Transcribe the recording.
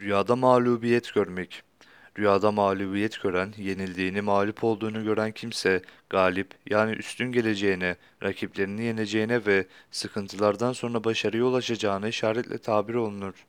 Rüyada mağlubiyet görmek. Rüyada mağlubiyet gören, yenildiğini, mağlup olduğunu gören kimse, galip yani üstün geleceğine, rakiplerini yeneceğine ve sıkıntılardan sonra başarıya ulaşacağına işaretle tabir olunur.